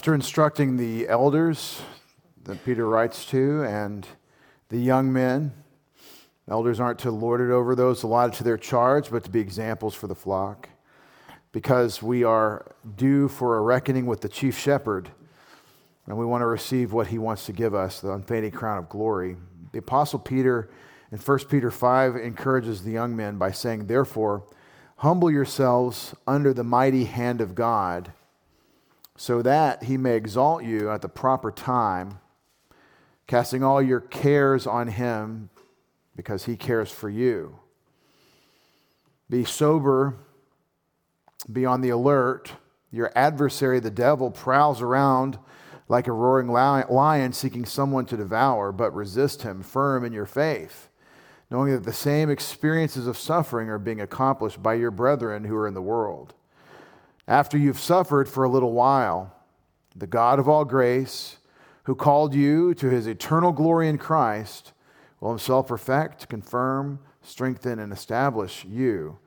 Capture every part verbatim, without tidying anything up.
After instructing the elders that Peter writes to and the young men, elders aren't to lord it over those allotted to their charge, but to be examples for the flock, because we are due for a reckoning with the chief shepherd, and we want to receive what he wants to give us, the unfading crown of glory. The Apostle Peter in First Peter five encourages the young men by saying, "Therefore, humble yourselves under the mighty hand of God, so that he may exalt you at the proper time, casting all your cares on him, because he cares for you. Be sober, be on the alert. Your adversary, the devil, prowls around like a roaring lion seeking someone to devour, but resist him, firm in your faith, knowing that the same experiences of suffering are being accomplished by your brethren who are in the world. After you've suffered for a little while, the God of all grace, who called you to his eternal glory in Christ, will himself perfect, confirm, strengthen, and establish you.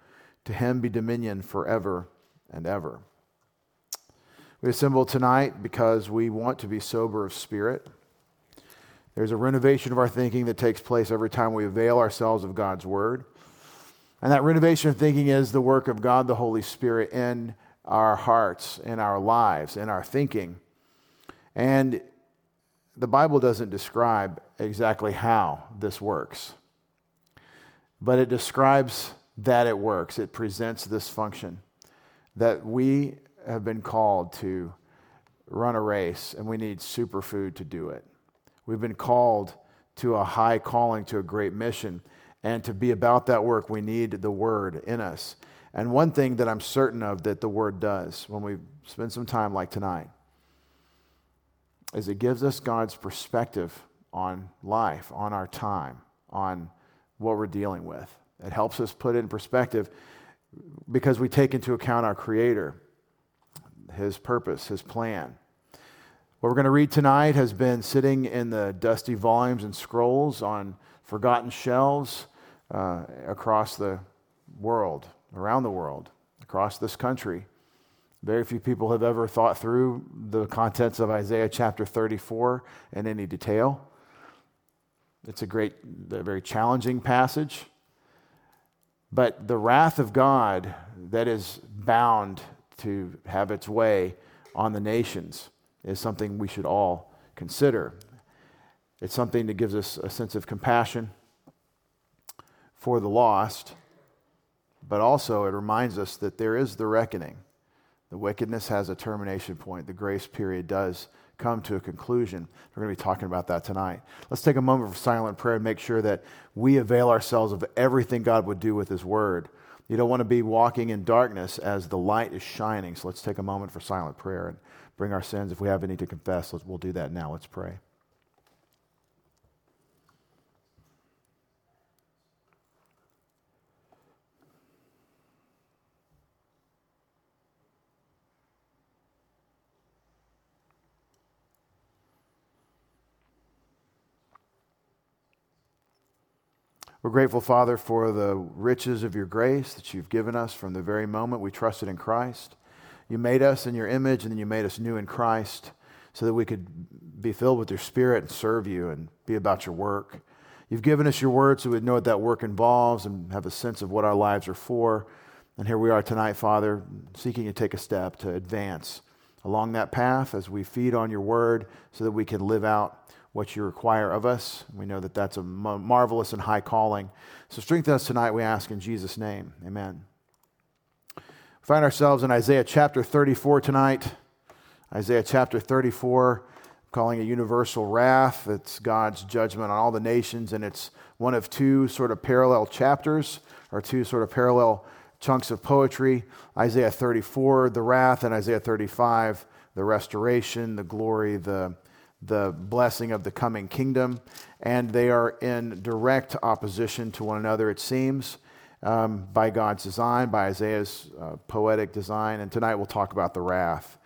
To him be dominion forever and ever." We assemble tonight because we want to be sober of spirit. There's a renovation of our thinking that takes place every time we avail ourselves of God's word. And that renovation of thinking is the work of God the Holy Spirit in our hearts, in our lives, in our thinking. And the Bible doesn't describe exactly how this works, but it describes that it works. It presents this function that we have been called to run a race, and we need superfood to do it. We've been called to a high calling, to a great mission, and to be about that work, we need the word in us. And one thing that I'm certain of that the Word does when we spend some time like tonight is it gives us God's perspective on life, on our time, on what we're dealing with. It helps us put it in perspective because we take into account our Creator, His purpose, His plan. What we're going to read tonight has been sitting in the dusty volumes and scrolls on forgotten shelves uh, across the world. Around the world, across this country. Very few people have ever thought through the contents of Isaiah chapter thirty-four in any detail. It's a great, a very challenging passage. But the wrath of God that is bound to have its way on the nations is something we should all consider. It's something that gives us a sense of compassion for the lost. But also, it reminds us that there is the reckoning. The wickedness has a termination point. The grace period does come to a conclusion. We're going to be talking about that tonight. Let's take a moment of silent prayer and make sure that we avail ourselves of everything God would do with His Word. You don't want to be walking in darkness as the light is shining. So let's take a moment for silent prayer and bring our sins. If we have any to confess, we'll do that now. Let's pray. We're grateful, Father, for the riches of your grace that you've given us from the very moment we trusted in Christ. You made us in your image, and then you made us new in Christ so that we could be filled with your Spirit and serve you and be about your work. You've given us your word so we'd know what that work involves and have a sense of what our lives are for. And here we are tonight, Father, seeking to take a step to advance along that path as we feed on your word so that we can live out what you require of us. We know that that's a marvelous and high calling. So strengthen us tonight, we ask in Jesus' name. Amen. We find ourselves in Isaiah chapter thirty-four tonight. Isaiah chapter thirty-four, calling it universal wrath. It's God's judgment on all the nations, and it's one of two sort of parallel chapters, or two sort of parallel chunks of poetry. Isaiah thirty-four, the wrath, and Isaiah thirty-five, the restoration, the glory, the the blessing of the coming kingdom, and they are in direct opposition to one another, it seems, um, by God's design, by Isaiah's uh, poetic design, and tonight we'll talk about the wrath.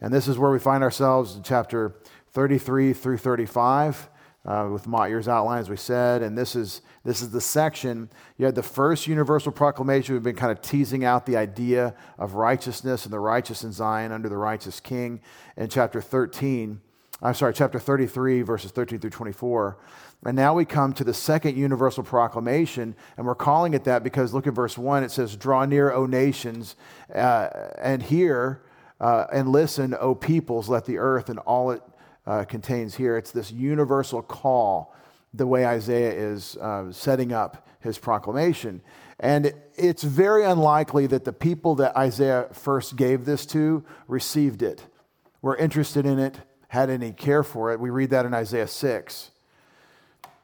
And this is where we find ourselves in chapter thirty-three through thirty-five. uh, with Mottier's outline, as we said, and this is this is the section. You had the first universal proclamation. We've been kind of teasing out the idea of righteousness and the righteous in Zion under the righteous king in chapter thirteen. I'm sorry, chapter thirty-three, verses thirteen through twenty-four. And now we come to the second universal proclamation, and we're calling it that because look at verse one. It says, "Draw near, O nations, uh, and hear, uh, and listen, O peoples, let the earth and all it uh, contains hear." It's this universal call, the way Isaiah is uh, setting up his proclamation. And it's very unlikely that the people that Isaiah first gave this to received it, were interested in it, had any care for it. We read that in Isaiah six.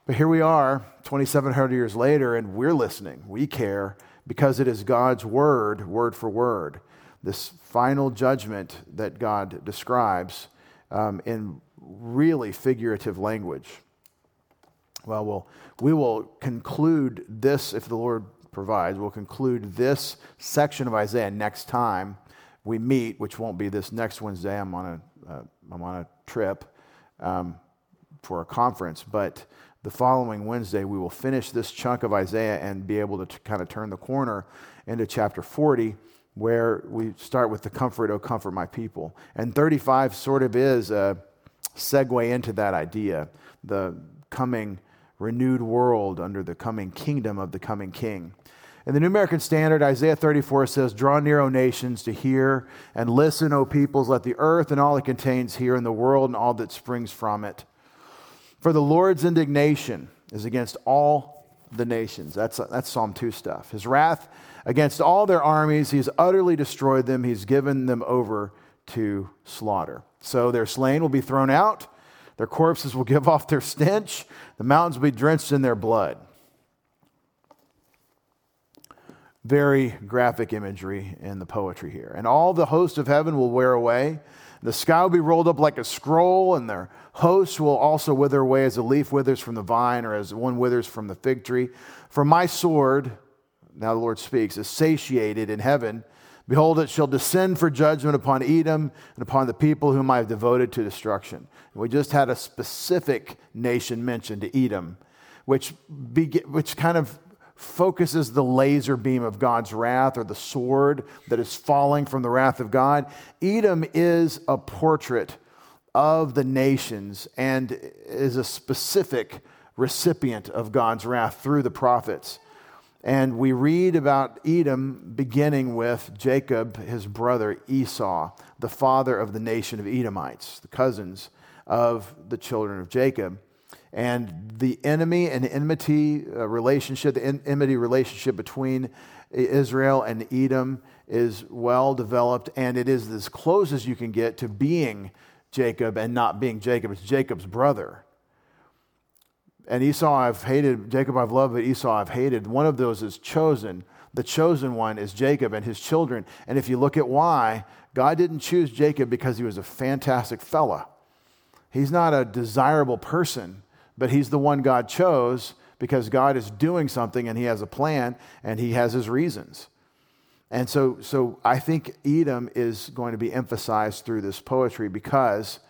But here we are, twenty-seven hundred years later, and we're listening. We care because it is God's word, word for word, this final judgment that God describes um, in really figurative language. Well, we'll we will conclude this, if the Lord provides, we'll conclude this section of Isaiah next time we meet, which won't be this next Wednesday. I'm on a, uh, I'm on a trip um, for a conference, but the following Wednesday, we will finish this chunk of Isaiah and be able to t- kind of turn the corner into chapter forty, where we start with the comfort, O comfort my people. And thirty-five sort of is a segue into that idea, the coming renewed world under the coming kingdom of the coming king. In the New American Standard, Isaiah thirty-four says, "Draw near, O nations, to hear, and listen, O peoples, let the earth and all it contains hear, and the world and all that springs from it. For the Lord's indignation is against all the nations." That's that's Psalm two stuff. "His wrath against all their armies. He's utterly destroyed them. He's given them over to slaughter. So their slain will be thrown out. Their corpses will give off their stench. The mountains will be drenched in their blood." Very graphic imagery in the poetry here. "And all the host of heaven will wear away. The sky will be rolled up like a scroll, and their hosts will also wither away as a leaf withers from the vine, or as one withers from the fig tree. For my sword," now the Lord speaks, "is satiated in heaven. Behold, it shall descend for judgment upon Edom and upon the people whom I have devoted to destruction." We just had a specific nation mentioned, to Edom, which be, which kind of focuses the laser beam of God's wrath, or the sword that is falling from the wrath of God. Edom is a portrait of the nations and is a specific recipient of God's wrath through the prophets. And we read about Edom beginning with Jacob, his brother Esau, the father of the nation of Edomites, the cousins of the children of Jacob. And the enemy and enmity relationship, the enmity relationship between Israel and Edom is well developed, and it is as close as you can get to being Jacob and not being Jacob. It's Jacob's brother. And Esau I've hated, Jacob I've loved, but Esau I've hated. One of those is chosen. The chosen one is Jacob and his children. And if you look at why, God didn't choose Jacob because he was a fantastic fella. He's not a desirable person, but he's the one God chose because God is doing something, and he has a plan, and he has his reasons. And so so I think Edom is going to be emphasized through this poetry because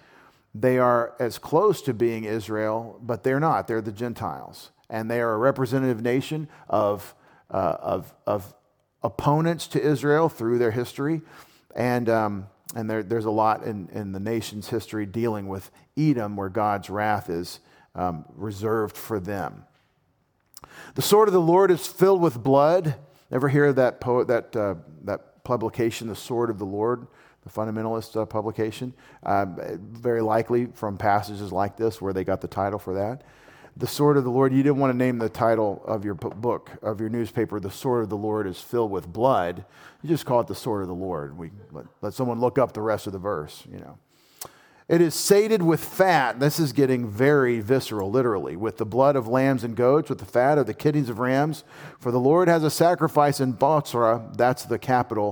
they are as close to being Israel, but they're not. They're the Gentiles, and they are a representative nation of uh, of, of opponents to Israel through their history, and um, and there, there's a lot in, in the nation's history dealing with Edom, where God's wrath is Um, reserved for them. "The sword of the Lord is filled with blood." Ever hear that po- that uh, that publication, "The Sword of the Lord," the fundamentalist uh, publication? Uh, very likely from passages like this where they got the title for that. The sword of the Lord. You didn't want to name the title of your book, of your newspaper, "The Sword of the Lord is filled with blood." You just call it "The Sword of the Lord." We let, let someone look up the rest of the verse, you know. "It is sated with fat." This is getting very visceral, literally. "With the blood of lambs and goats, with the fat of the kidneys of rams. For the Lord has a sacrifice in Bozrah," that's the capital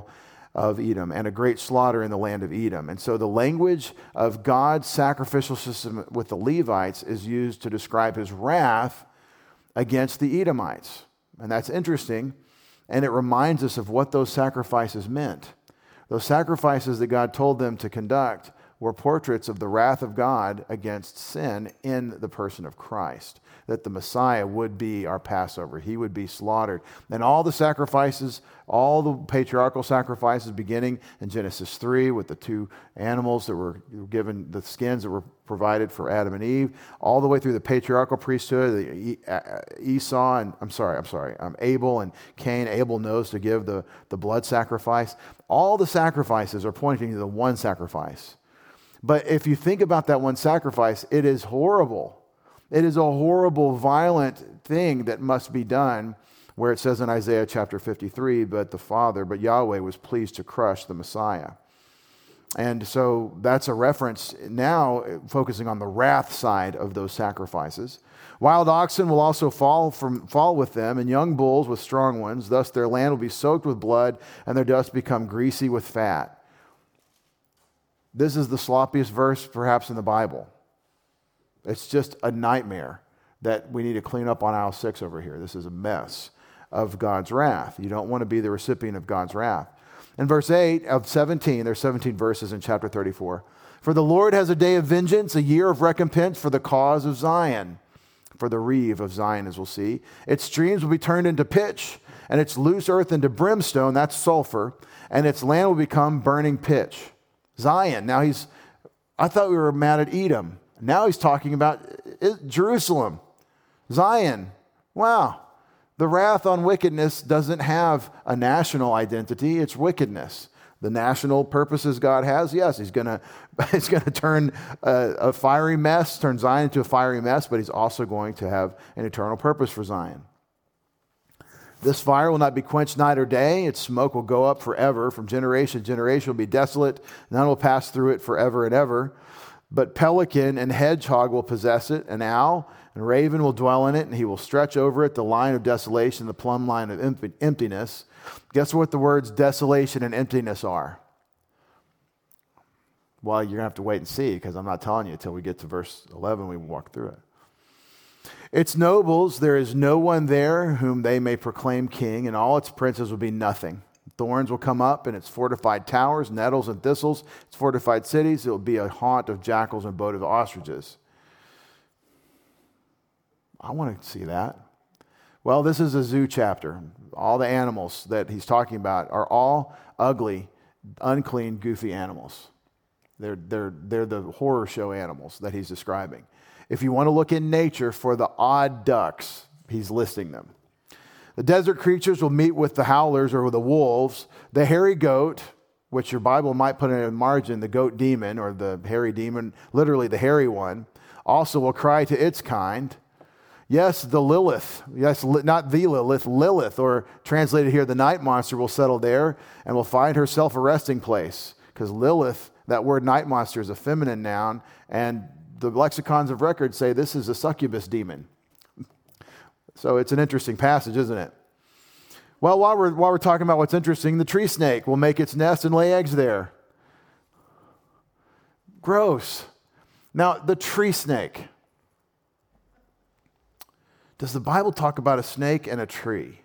of Edom, "and a great slaughter in the land of Edom." And so the language of God's sacrificial system with the Levites is used to describe his wrath against the Edomites. And that's interesting, and it reminds us of what those sacrifices meant. Those sacrifices that God told them to conduct were portraits of the wrath of God against sin in the person of Christ, that the Messiah would be our Passover. He would be slaughtered. And all the sacrifices, all the patriarchal sacrifices beginning in Genesis three with the two animals that were given, the skins that were provided for Adam and Eve, all the way through the patriarchal priesthood, Esau and, I'm sorry, I'm sorry, Abel and Cain. Abel knows to give the, the blood sacrifice. All the sacrifices are pointing to the one sacrifice. But if you think about that one sacrifice, it is horrible. It is a horrible, violent thing that must be done, where it says in Isaiah chapter fifty-three, but the Father, but Yahweh was pleased to crush the Messiah. And so that's a reference now focusing on the wrath side of those sacrifices. Wild oxen will also fall from fall with them, and young bulls with strong ones. Thus their land will be soaked with blood, and their dust become greasy with fat. This is the sloppiest verse perhaps in the Bible. It's just a nightmare that we need to clean up on aisle six over here. This is a mess of God's wrath. You don't want to be the recipient of God's wrath. In verse eight of seventeen, there's seventeen verses in chapter thirty-four. For the Lord has a day of vengeance, a year of recompense for the cause of Zion, for the reeve of Zion, as we'll see. Its streams will be turned into pitch, and its loose earth into brimstone, that's sulfur, and its land will become burning pitch. Zion, now he's, I thought we were mad at Edom. Now he's talking about Jerusalem, Zion. Wow. The wrath on wickedness doesn't have a national identity. It's wickedness. The national purposes God has, yes, he's going to he's going to turn a, a fiery mess, turn Zion into a fiery mess, but he's also going to have an eternal purpose for Zion. This fire will not be quenched night or day. Its smoke will go up forever. From generation to generation will be desolate. None will pass through it forever and ever. But pelican and hedgehog will possess it, an owl and raven will dwell in it, and he will stretch over it the line of desolation, the plumb line of em- emptiness. Guess what the words desolation and emptiness are? Well, you're going to have to wait and see, because I'm not telling you until we get to verse eleven, we walk through it. Its nobles, there is no one there whom they may proclaim king, and all its princes will be nothing. Thorns will come up in its fortified towers, nettles and thistles, its fortified cities. It will be a haunt of jackals and abode of ostriches. I want to see that. Well, this is a zoo chapter. All the animals that he's talking about are all ugly, unclean, goofy animals. They're, they're, they're the horror show animals that he's describing. If you want to look in nature for the odd ducks, he's listing them. The desert creatures will meet with the howlers or with the wolves. The hairy goat, which your Bible might put in a margin, the goat demon or the hairy demon, literally the hairy one, also will cry to its kind. Yes, the Lilith, yes, not the Lilith, Lilith, or translated here, the night monster will settle there and will find herself a resting place. Because Lilith, that word night monster, is a feminine noun, and the lexicons of record say this is a succubus demon. So it's an interesting passage, isn't it? Well, while we're, while we're talking about what's interesting, the tree snake will make its nest and lay eggs there. Gross. Now, the tree snake. Does the Bible talk about a snake and a tree?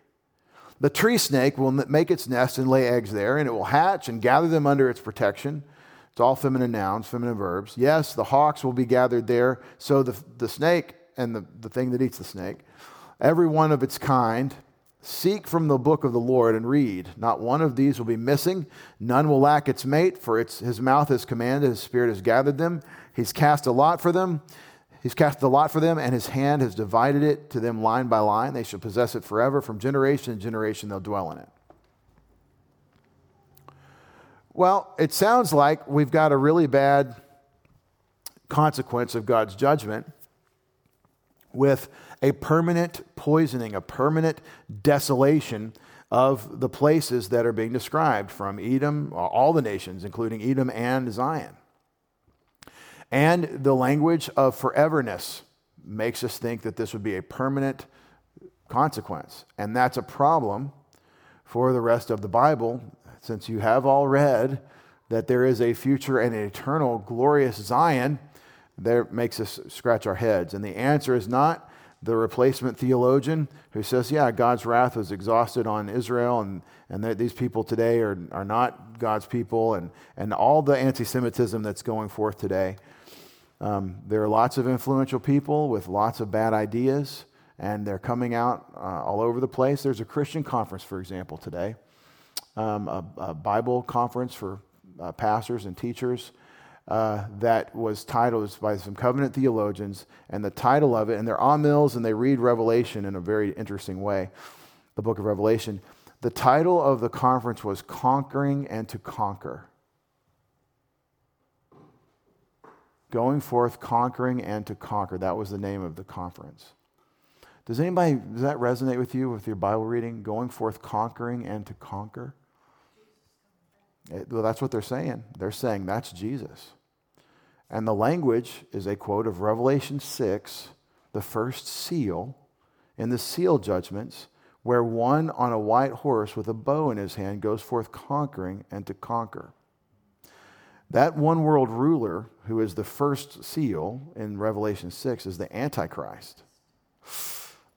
The tree snake will make its nest and lay eggs there, and it will hatch and gather them under its protection. It's all feminine nouns, feminine verbs. Yes, the hawks will be gathered there. So the, the snake and the, the thing that eats the snake, every one of its kind, seek from the book of the Lord and read. Not one of these will be missing. None will lack its mate, for its, his mouth has commanded, his spirit has gathered them. He's cast a lot for them. He's cast the lot for them, and his hand has divided it to them line by line. They shall possess it forever. From generation to generation, they'll dwell in it. Well, it sounds like we've got a really bad consequence of God's judgment with a permanent poisoning, a permanent desolation of the places that are being described from Edom, all the nations, including Edom and Zion. And the language of foreverness makes us think that this would be a permanent consequence. And that's a problem for the rest of the Bible, since you have all read that there is a future and an eternal glorious Zion. That makes us scratch our heads. And the answer is not the replacement theologian who says, yeah, God's wrath was exhausted on Israel, and, and that these people today are, are not God's people, and, and all the anti-Semitism that's going forth today. Um, there are lots of influential people with lots of bad ideas, and they're coming out uh, all over the place. There's a Christian conference, for example, today, um, a, a Bible conference for uh, pastors and teachers, Uh, that was titled by some covenant theologians, and the title of it, and they're on mills and they read Revelation in a very interesting way, the book of Revelation. The title of the conference was Conquering and to Conquer. Going forth, conquering and to conquer. That was the name of the conference. Does anybody, does that resonate with you, with your Bible reading? Going forth, conquering and to conquer? It, well, that's what they're saying. They're saying that's Jesus. And the language is a quote of Revelation six, the first seal, in the seal judgments, where one on a white horse with a bow in his hand goes forth conquering and to conquer. That one world ruler who is the first seal in Revelation six is the Antichrist.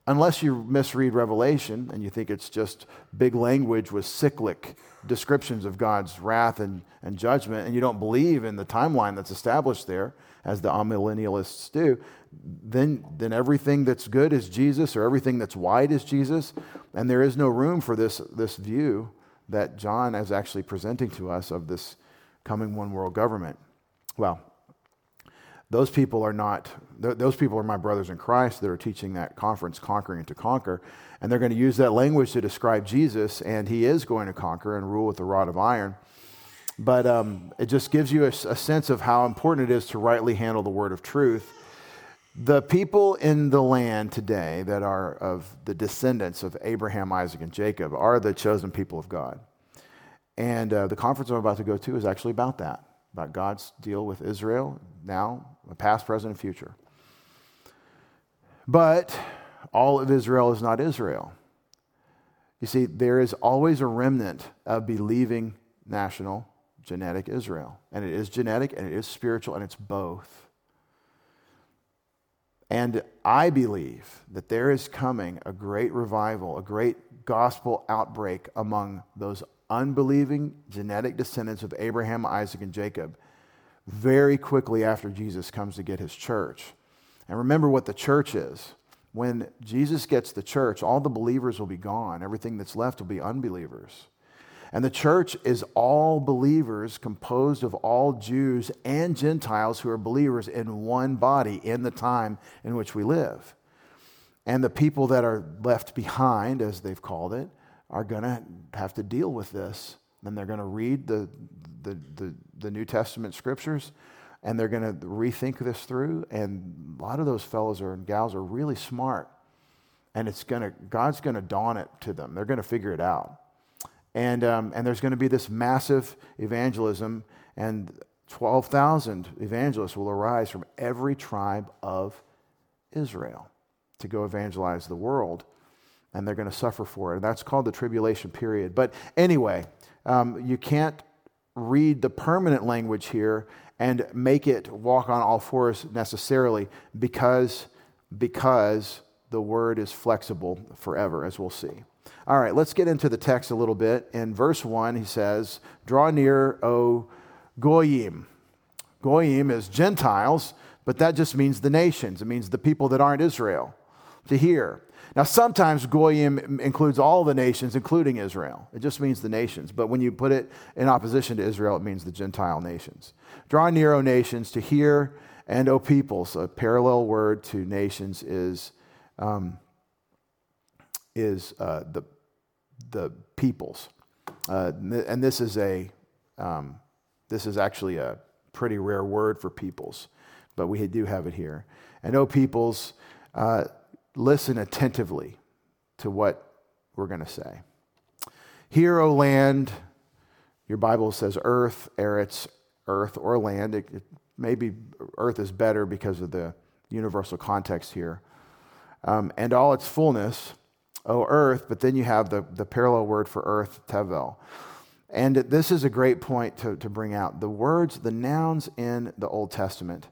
Unless you misread Revelation and you think it's just big language with cyclic descriptions of God's wrath and, and judgment, and you don't believe in the timeline that's established there, as the amillennialists do, then, then everything that's good is Jesus, or everything that's wide is Jesus, and there is no room for this, this view that John is actually presenting to us of this coming one world government. Well, those people are not, th- those people are my brothers in Christ that are teaching that conference, Conquering and to Conquer, and they're going to use that language to describe Jesus, and he is going to conquer and rule with the rod of iron. But um, it just gives you a, a sense of how important it is to rightly handle the word of truth. The people in the land today that are of the descendants of Abraham, Isaac, and Jacob are the chosen people of God. And uh, the conference I'm about to go to is actually about that, about God's deal with Israel now, past, present, and future. But all of Israel is not Israel. You see, there is always a remnant of believing national genetic Israel. And it is genetic, and it is spiritual, and it's both. And I believe that there is coming a great revival, a great gospel outbreak among those unbelieving genetic descendants of Abraham, Isaac, and Jacob very quickly after Jesus comes to get his church. And remember what the church is. When Jesus gets the church, all the believers will be gone. Everything that's left will be unbelievers. And the church is all believers, composed of all Jews and Gentiles who are believers in one body in the time in which we live. And the people that are left behind, as they've called it, are going to have to deal with this. Then they're going to read the, the the the New Testament scriptures, and they're going to rethink this through. And a lot of those fellows are, and gals are really smart, and it's going to God's going to dawn it to them. They're going to figure it out, and um, and there's going to be this massive evangelism, and twelve thousand evangelists will arise from every tribe of Israel to go evangelize the world, and they're going to suffer for it. And that's called the tribulation period. But anyway. Um, you can't read the permanent language here and make it walk on all fours necessarily, because, because the word is flexible forever, as we'll see. All right, let's get into the text a little bit. In verse one, he says, "Draw near, O Goyim." Goyim is Gentiles, but that just means the nations. It means the people that aren't Israel, to hear. Now, sometimes Goyim includes all the nations, including Israel. It just means the nations. But when you put it in opposition to Israel, it means the Gentile nations. Draw near, O nations, to hear, and O peoples. A parallel word to nations is um, is uh, the the peoples, uh, and this is a um, this is actually a pretty rare word for peoples, but we do have it here. And O peoples. Uh, Listen attentively to what we're going to say. Hear, O land. Your Bible says earth, Eretz, earth, or land. It, it, maybe earth is better because of the universal context here. Um, and all its fullness, O earth, but then you have the, the parallel word for earth, tevel. And this is a great point to, to bring out. The words, the nouns in the Old Testament,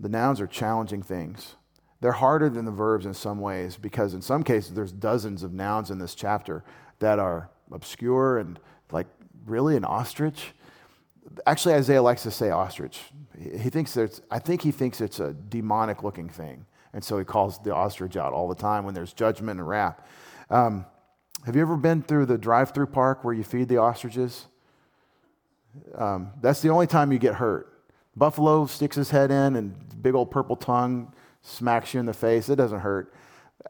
the nouns are challenging things. They're harder than the verbs in some ways, because in some cases there's dozens of nouns in this chapter that are obscure and like, really, an ostrich? Actually, Isaiah likes to say ostrich. He thinks there's, I think he thinks it's a demonic looking thing. And so he calls the ostrich out all the time when there's judgment and wrath. Um, have you ever been through the drive-through park where you feed the ostriches? Um, that's the only time you get hurt. Buffalo sticks his head in and big old purple tongue smacks you in the face. It doesn't hurt.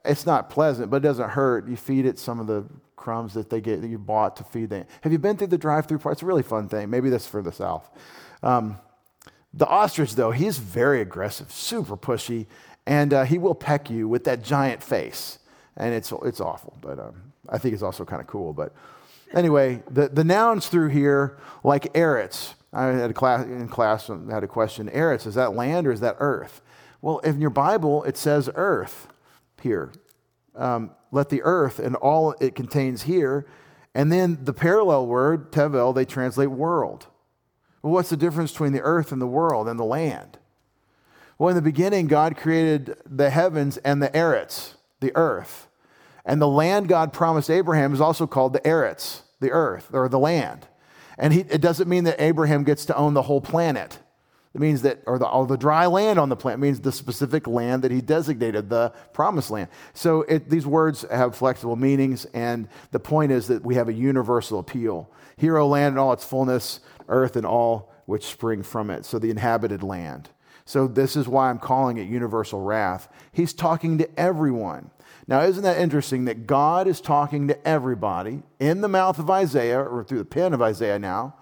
It's not pleasant, but it doesn't hurt. You feed it some of the crumbs that they get that you bought to feed them. Have you been through the drive-through part? It's a really fun thing. Maybe that's for the South. Um, the ostrich, though, he's very aggressive, super pushy, and uh, he will peck you with that giant face, and it's it's awful. But um, I think it's also kind of cool. But anyway, the the nouns through here, like Eretz. I had a class in class I had a question. Eretz, is that land or is that earth? Well, in your Bible, it says earth here. Um, let the earth and all it contains here. And then the parallel word, tevel, they translate world. Well, what's the difference between the earth and the world and the land? Well, in the beginning, God created the heavens and the Eretz, the earth. And the land God promised Abraham is also called the Eretz, the earth, or the land. And he, it doesn't mean that Abraham gets to own the whole planet. It means that, or the, or the dry land on the planet, it means the specific land that he designated, the promised land. So it, these words have flexible meanings, and the point is that we have a universal appeal. Hear, O land, and all its fullness, earth and all which spring from it, so the inhabited land. So this is why I'm calling it universal wrath. He's talking to everyone. Now, isn't that interesting that God is talking to everybody in the mouth of Isaiah, or through the pen of Isaiah now,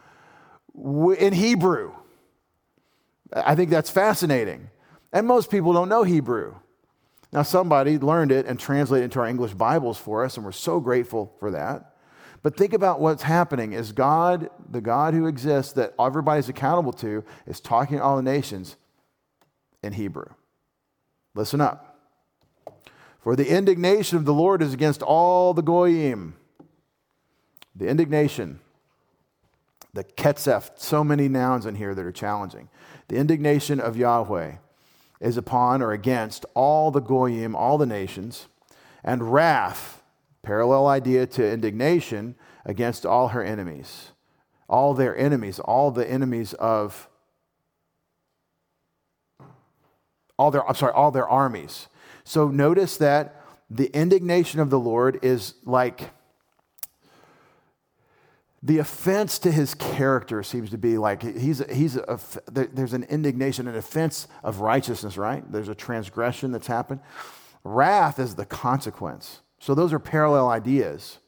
in Hebrew? I think that's fascinating. And most people don't know Hebrew. Now, somebody learned it and translated it into our English Bibles for us, and we're so grateful for that. But think about what's happening is God, the God who exists that everybody's accountable to, is talking to all the nations in Hebrew. Listen up. For the indignation of the Lord is against all the goyim. The indignation. The ketzef, so many nouns in here that are challenging. The indignation of Yahweh is upon or against all the goyim, all the nations, and wrath, parallel idea to indignation, against all her enemies, all their enemies, all the enemies of, all their, I'm sorry, all their armies. So notice that the indignation of the Lord is like, the offense to his character seems to be like he's he's a, there's an indignation, an offense of righteousness, right? There's a transgression that's happened. Wrath is the consequence. So those are parallel ideas.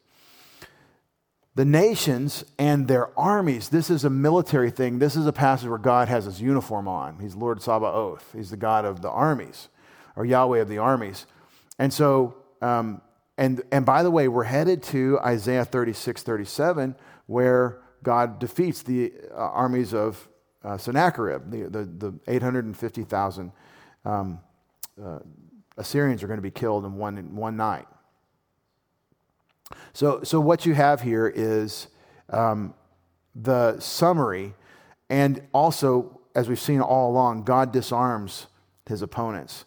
The nations and their armies, this is a military thing. This is a passage where God has his uniform on. He's Lord Sabaoth. He's the God of the armies, or Yahweh of the armies. And so, um, and and by the way, we're headed to Isaiah thirty-six, thirty-seven, where God defeats the uh, armies of uh, Sennacherib. The, the, the eight hundred fifty thousand um, uh, Assyrians are going to be killed in one, in one night. So, so what you have here is um, the summary, and also, as we've seen all along, God disarms his opponents.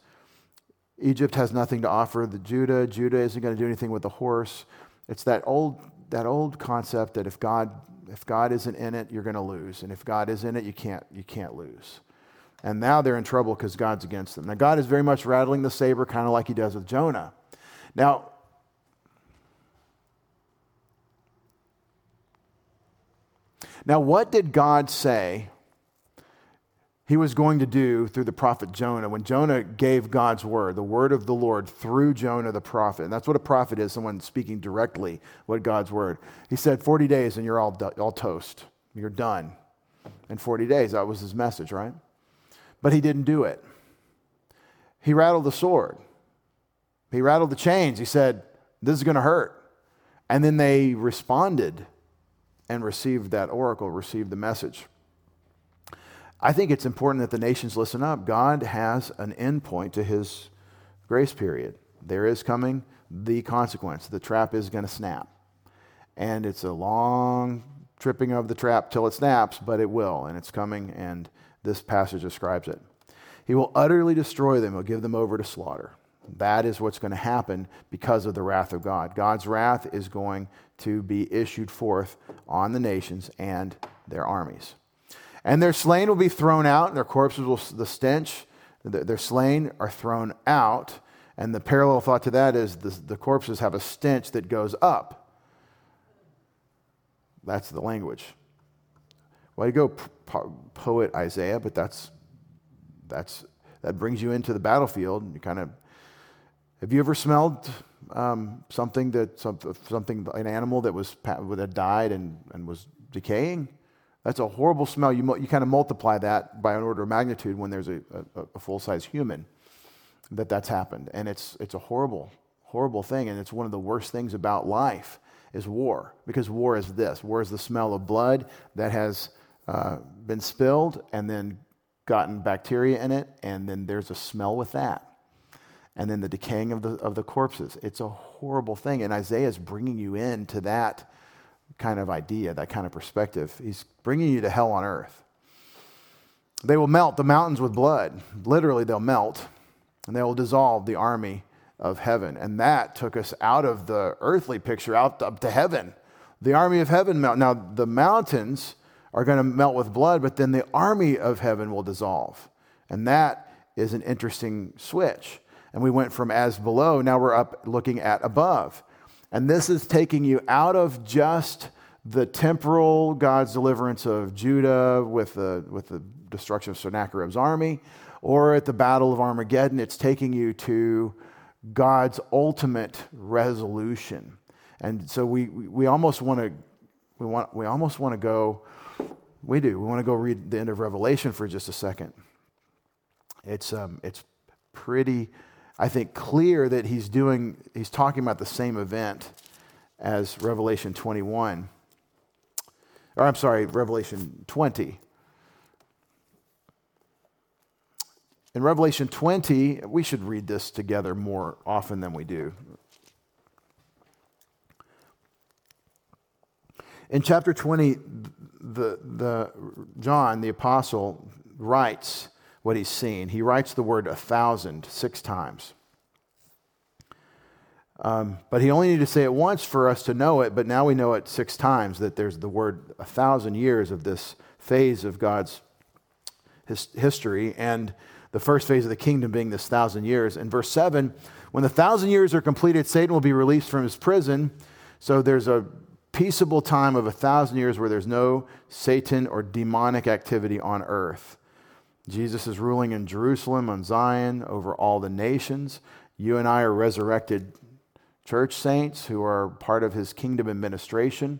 Egypt has nothing to offer the Judah. Judah isn't going to do anything with the horse. It's that old... that old concept that if God if God isn't in it, you're going to lose, and if God is in it, you can't you can't lose. And now they're in trouble because God's against them. Now God is very much rattling the saber, kind of like he does with Jonah. Now, now what did God say he was going to do through the prophet Jonah when Jonah gave God's word, the word of the Lord through Jonah the prophet? And that's what a prophet is, someone speaking directly what God's word. He said, forty days and you're all, do- all toast. You're done. In forty days, that was his message, right? But he didn't do it. He rattled the sword. He rattled the chains. He said, this is going to hurt. And then they responded and received that oracle, received the message. I think it's important that the nations listen up. God has an end point to his grace period. There is coming the consequence. The trap is going to snap. And it's a long tripping of the trap till it snaps, but it will, and it's coming, and this passage describes it. He will utterly destroy them. He'll give them over to slaughter. That is what's going to happen because of the wrath of God. God's wrath is going to be issued forth on the nations and their armies. And their slain will be thrown out, and their corpses will, the stench, their slain are thrown out. And the parallel thought to that is the, the corpses have a stench that goes up. That's the language. Well, you go po- poet Isaiah, but that's that's that brings you into the battlefield. And you kind of have you ever smelled um, something that some, something an animal that was that died and, and was decaying? That's a horrible smell. You mo- you kind of multiply that by an order of magnitude when there's a, a, a full-size human. That that's happened, and it's it's a horrible, horrible thing, and it's one of the worst things about life is war, because war is this. War is the smell of blood that has uh, been spilled and then gotten bacteria in it, and then there's a smell with that, and then the decaying of the of the corpses. It's a horrible thing, and Isaiah is bringing you into that kind of idea, that kind of perspective. He's bringing you to hell on earth. They will melt the mountains with blood. Literally, they'll melt. And they will dissolve the army of heaven. And that took us out of the earthly picture, out up to heaven. The army of heaven melt. Now, the mountains are going to melt with blood, but then the army of heaven will dissolve. And that is an interesting switch. And we went from as below, now we're up looking at above. And this is taking you out of just the temporal God's deliverance of Judah with the, with the destruction of Sennacherib's army, or at the Battle of Armageddon. It's taking you to God's ultimate resolution, and so we we almost want to we want we almost want to go we do we want to go read the end of Revelation for just a second. It's um it's pretty, I think, clear that he's doing he's talking about the same event as Revelation twenty-one, or I'm sorry, Revelation twenty. In Revelation twenty, we should read this together more often than we do. In chapter twenty, the, the John, the apostle, writes what he's seen. He writes the word a thousand six times. Um, but he only needed to say it once for us to know it, but now we know it six times, that there's the word a thousand years of this phase of God's his, history, and the first phase of the kingdom being this thousand years. In verse seven, when the thousand years are completed, Satan will be released from his prison. So there's a peaceable time of a thousand years where there's no Satan or demonic activity on earth. Jesus is ruling in Jerusalem, on Zion, over all the nations. You and I are resurrected church saints who are part of his kingdom administration.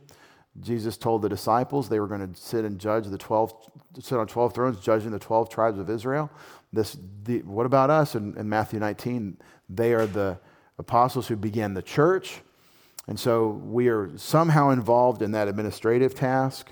Jesus told the disciples they were going to sit and judge the twelve, sit on twelve thrones, judging the twelve tribes of Israel. This, the, what about us? In, in Matthew nineteen, they are the apostles who began the church, and so we are somehow involved in that administrative task.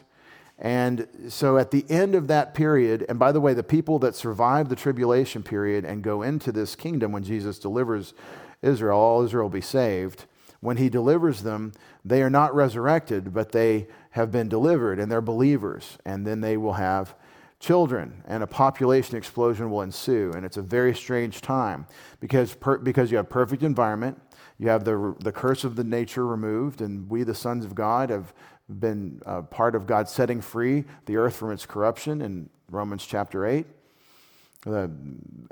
And so, at the end of that period, and by the way, the people that survive the tribulation period and go into this kingdom when Jesus delivers Israel, all Israel will be saved. When he delivers them, they are not resurrected, but they have been delivered, and they're believers. And then they will have children, and a population explosion will ensue. And it's a very strange time because per, because you have perfect environment, you have the the curse of the nature removed, and we, the sons of God, have been uh, part of God setting free the earth from its corruption in Romans chapter eight. Uh,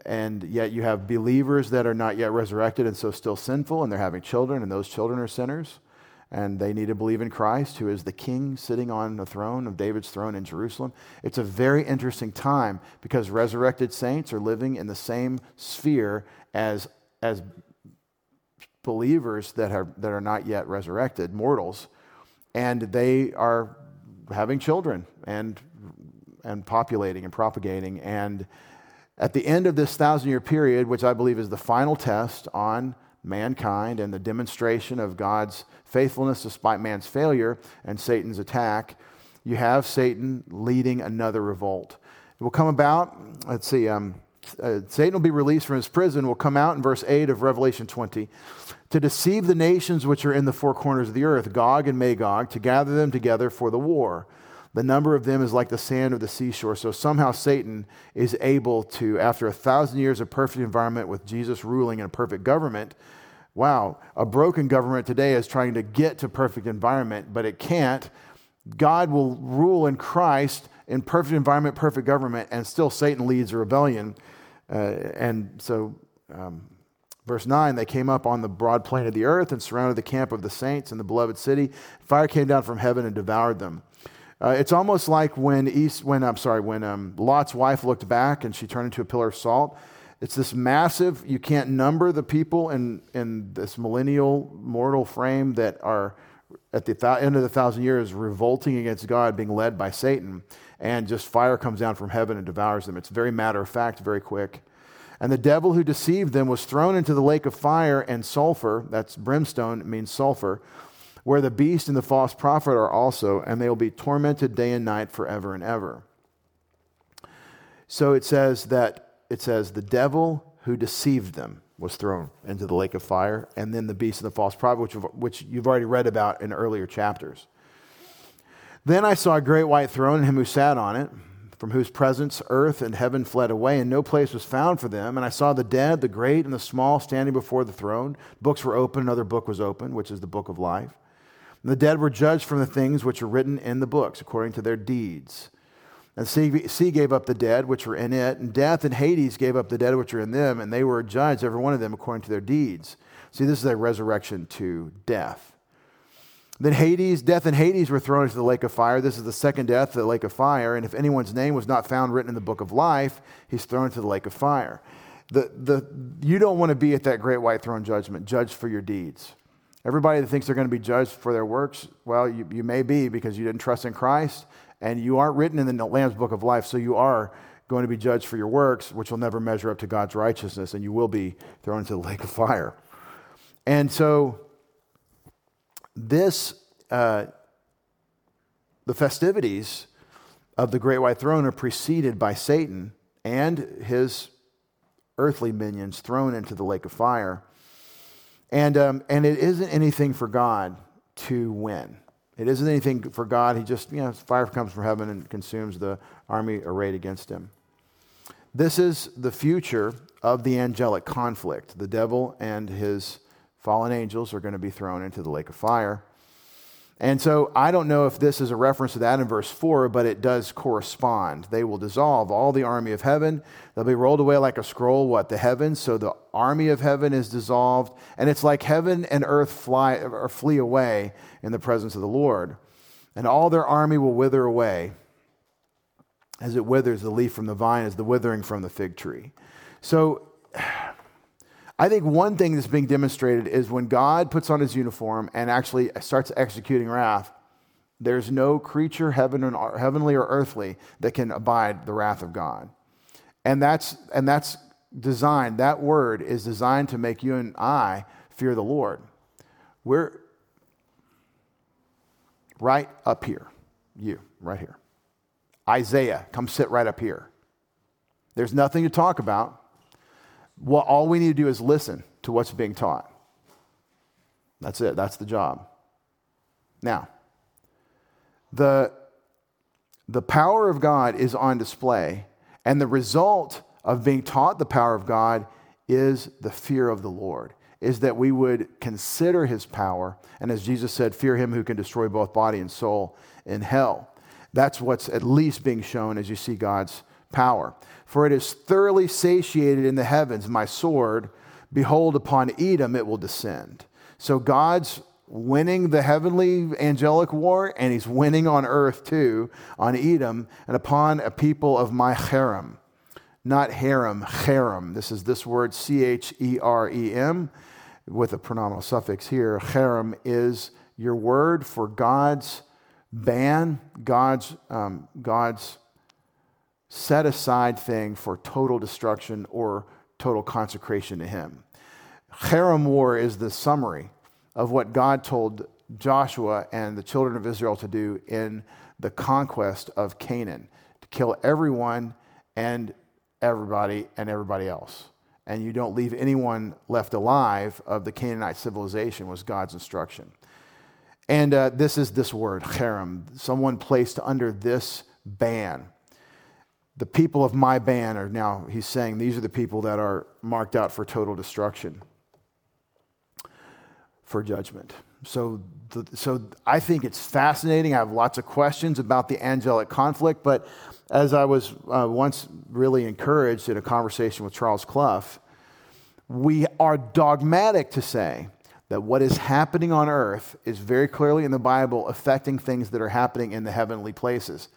and yet you have believers that are not yet resurrected and so still sinful, and they're having children, and those children are sinners, and they need to believe in Christ, who is the king sitting on the throne of David's throne in Jerusalem. It's a very interesting time because resurrected saints are living in the same sphere as as believers that are that are not yet resurrected, mortals, and they are having children and and populating and propagating. And at the end of this thousand-year period, which I believe is the final test on mankind and the demonstration of God's faithfulness despite man's failure and Satan's attack, you have Satan leading another revolt. It will come about, let's see, um, uh, Satan will be released from his prison, will come out in verse eight of Revelation twenty, to deceive the nations which are in the four corners of the earth, Gog and Magog, to gather them together for the war. The number of them is like the sand of the seashore. So somehow Satan is able to, after a thousand years of perfect environment with Jesus ruling in a perfect government, wow, a broken government today is trying to get to perfect environment, but it can't. God will rule in Christ in perfect environment, perfect government, and still Satan leads a rebellion. Uh, and so um, verse nine, they came up on the broad plain of the earth and surrounded the camp of the saints in the beloved city. Fire came down from heaven and devoured them. Uh, it's almost like when East, when I'm sorry, when um, Lot's wife looked back and she turned into a pillar of salt. It's this massive. You can't number the people in in this millennial mortal frame that are at the th- end of the thousand years revolting against God, being led by Satan, and just fire comes down from heaven and devours them. It's very matter of fact, very quick. And the devil who deceived them was thrown into the lake of fire and sulfur. That's brimstone. It means sulfur. Where the beast and the false prophet are also, and they will be tormented day and night forever and ever. So it says that, it says, the devil who deceived them was thrown into the lake of fire, and then the beast and the false prophet, which, which you've already read about in earlier chapters. Then I saw a great white throne and him who sat on it, from whose presence earth and heaven fled away, and no place was found for them. And I saw the dead, the great and the small, standing before the throne. Books were open, another book was open, which is the book of life. The dead were judged from the things which are written in the books, according to their deeds. And sea, sea gave up the dead which were in it, and death and Hades gave up the dead which were in them, and they were judged, every one of them, according to their deeds. See, this is a resurrection to death. Then Hades, death and Hades were thrown into the lake of fire. This is the second death, the lake of fire. And if anyone's name was not found written in the book of life, he's thrown into the lake of fire. The, the, you don't want to be at that great white throne judgment, judged for your deeds. Everybody that thinks they're going to be judged for their works, well, you, you may be because you didn't trust in Christ and you aren't written in the Lamb's Book of Life, so you are going to be judged for your works, which will never measure up to God's righteousness, and you will be thrown into the lake of fire. And so this, uh, the festivities of the Great White Throne are preceded by Satan and his earthly minions thrown into the lake of fire. And um, and it isn't anything for God to win. It isn't anything for God. He just, you know, fire comes from heaven and consumes the army arrayed against him. This is the future of the angelic conflict. The devil and his fallen angels are going to be thrown into the lake of fire. And so I don't know if this is a reference to that in verse four, but it does correspond. They will dissolve all the army of heaven. They'll be rolled away like a scroll, what, the heavens? So the army of heaven is dissolved. And it's like heaven and earth fly or flee away in the presence of the Lord. And all their army will wither away. As it withers, the leaf from the vine is the withering from the fig tree. So I think one thing that's being demonstrated is when God puts on his uniform and actually starts executing wrath, there's no creature, heaven and, heavenly or earthly, that can abide the wrath of God. And that's and that's designed, that word is designed to make you and I fear the Lord. We're right up here. You, right here. Isaiah, come sit right up here. There's nothing to talk about. Well, all we need to do is listen to what's being taught. That's it. That's the job. Now, the, the power of God is on display, and the result of being taught the power of God is the fear of the Lord, is that we would consider his power, and as Jesus said, fear him who can destroy both body and soul in hell. That's what's at least being shown as you see God's power. For it is thoroughly satiated in the heavens, my sword. Behold, upon Edom it will descend. So God's winning the heavenly angelic war, and he's winning on earth too, on Edom, and upon a people of my cherem. Not harem, cherem. This is this word, C H E R E M, with a pronominal suffix here. Cherem is your word for God's ban, God's um, God's set aside thing for total destruction or total consecration to him. Cherem war is the summary of what God told Joshua and the children of Israel to do in the conquest of Canaan, to kill everyone and everybody and everybody else. And you don't leave anyone left alive of the Canaanite civilization was God's instruction. And uh, this is this word, cherem, someone placed under this ban. The people of my ban are now, he's saying, these are the people that are marked out for total destruction, for judgment. So, the, so I think it's fascinating. I have lots of questions about the angelic conflict, but as I was uh, once really encouraged in a conversation with Charles Clough, we are dogmatic to say that what is happening on earth is very clearly in the Bible affecting things that are happening in the heavenly places.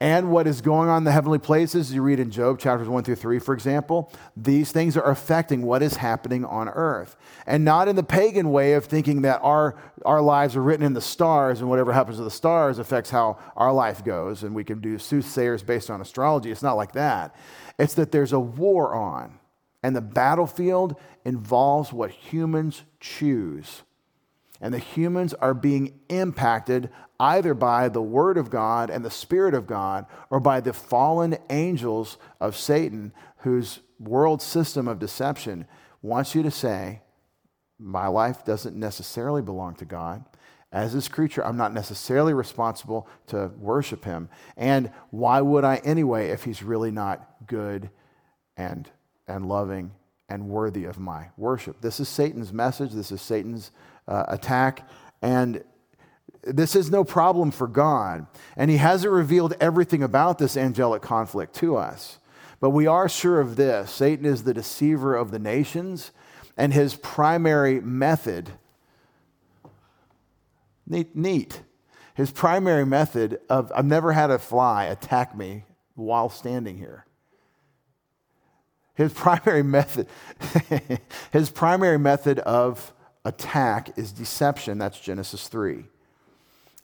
And what is going on in the heavenly places, you read in Job chapters one through three, for example, these things are affecting what is happening on earth. And not in the pagan way of thinking that our, our lives are written in the stars and whatever happens to the stars affects how our life goes and we can do soothsayers based on astrology. It's not like that. It's that there's a war on. And the battlefield involves what humans choose. And the humans are being impacted either by the Word of God and the Spirit of God or by the fallen angels of Satan, whose world system of deception wants you to say, my life doesn't necessarily belong to God. As His creature, I'm not necessarily responsible to worship Him. And why would I anyway if He's really not good and and loving and worthy of my worship? This is Satan's message. This is Satan's uh, attack. And this is no problem for God. And He hasn't revealed everything about this angelic conflict to us. But we are sure of this. Satan is the deceiver of the nations, and his primary method, neat, neat. His primary method of, I've never had a fly attack me while standing here. His primary method, his primary method of attack is deception. That's Genesis three.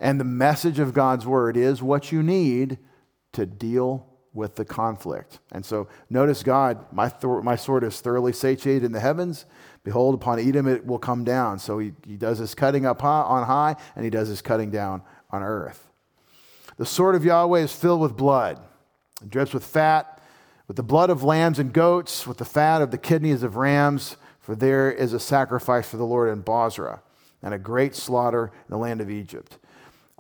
And the message of God's word is what you need to deal with the conflict. And so notice God, my, th- my sword is thoroughly satiated in the heavens. Behold, upon Edom it will come down. So he, he does his cutting up high, on high, and he does his cutting down on earth. The sword of Yahweh is filled with blood. It drips with fat, with the blood of lambs and goats, with the fat of the kidneys of rams, for there is a sacrifice for the Lord in Bozrah, and a great slaughter in the land of Egypt.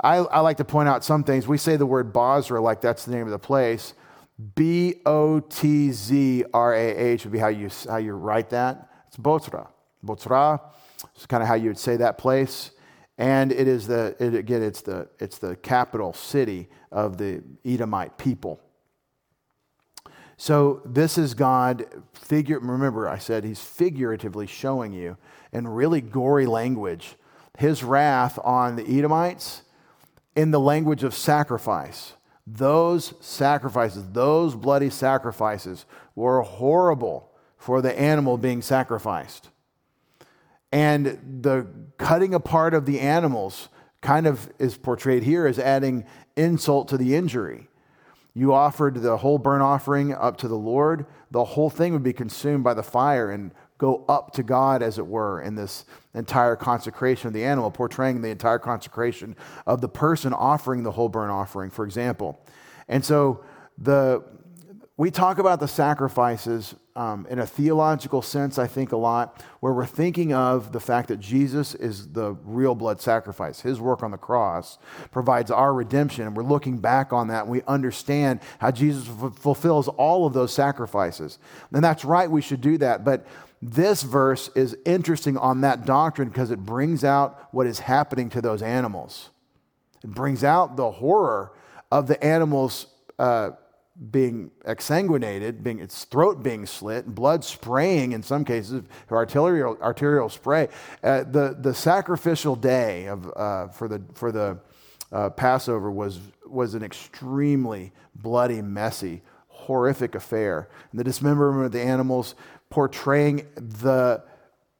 I, I like to point out some things. We say the word Bozrah like that's the name of the place. B O T Z R A H would be how you, how you write that. It's Bozrah. Bozrah is kind of how you would say that place. And it is the, it, again, it's the, it's the capital city of the Edomite people. So this is God, figure, remember I said He's figuratively showing you in really gory language His wrath on the Edomites in the language of sacrifice. Those sacrifices, those bloody sacrifices were horrible for the animal being sacrificed. And the cutting apart of the animals kind of is portrayed here as adding insult to the injury. You offered the whole burnt offering up to the Lord, the whole thing would be consumed by the fire and go up to God, as it were, in this entire consecration of the animal, portraying the entire consecration of the person offering the whole burnt offering, for example. And so the we talk about the sacrifices um, in a theological sense, I think, a lot, where we're thinking of the fact that Jesus is the real blood sacrifice. His work on the cross provides our redemption, and we're looking back on that, and we understand how Jesus f- fulfills all of those sacrifices. And that's right, we should do that, but this verse is interesting on that doctrine because it brings out what is happening to those animals. It brings out the horror of the animals' uh being exsanguinated, being its throat being slit, blood spraying in some cases, arterial arterial spray. Uh, the the sacrificial day of uh, for the for the uh, Passover was was an extremely bloody, messy, horrific affair. And the dismemberment of the animals, portraying the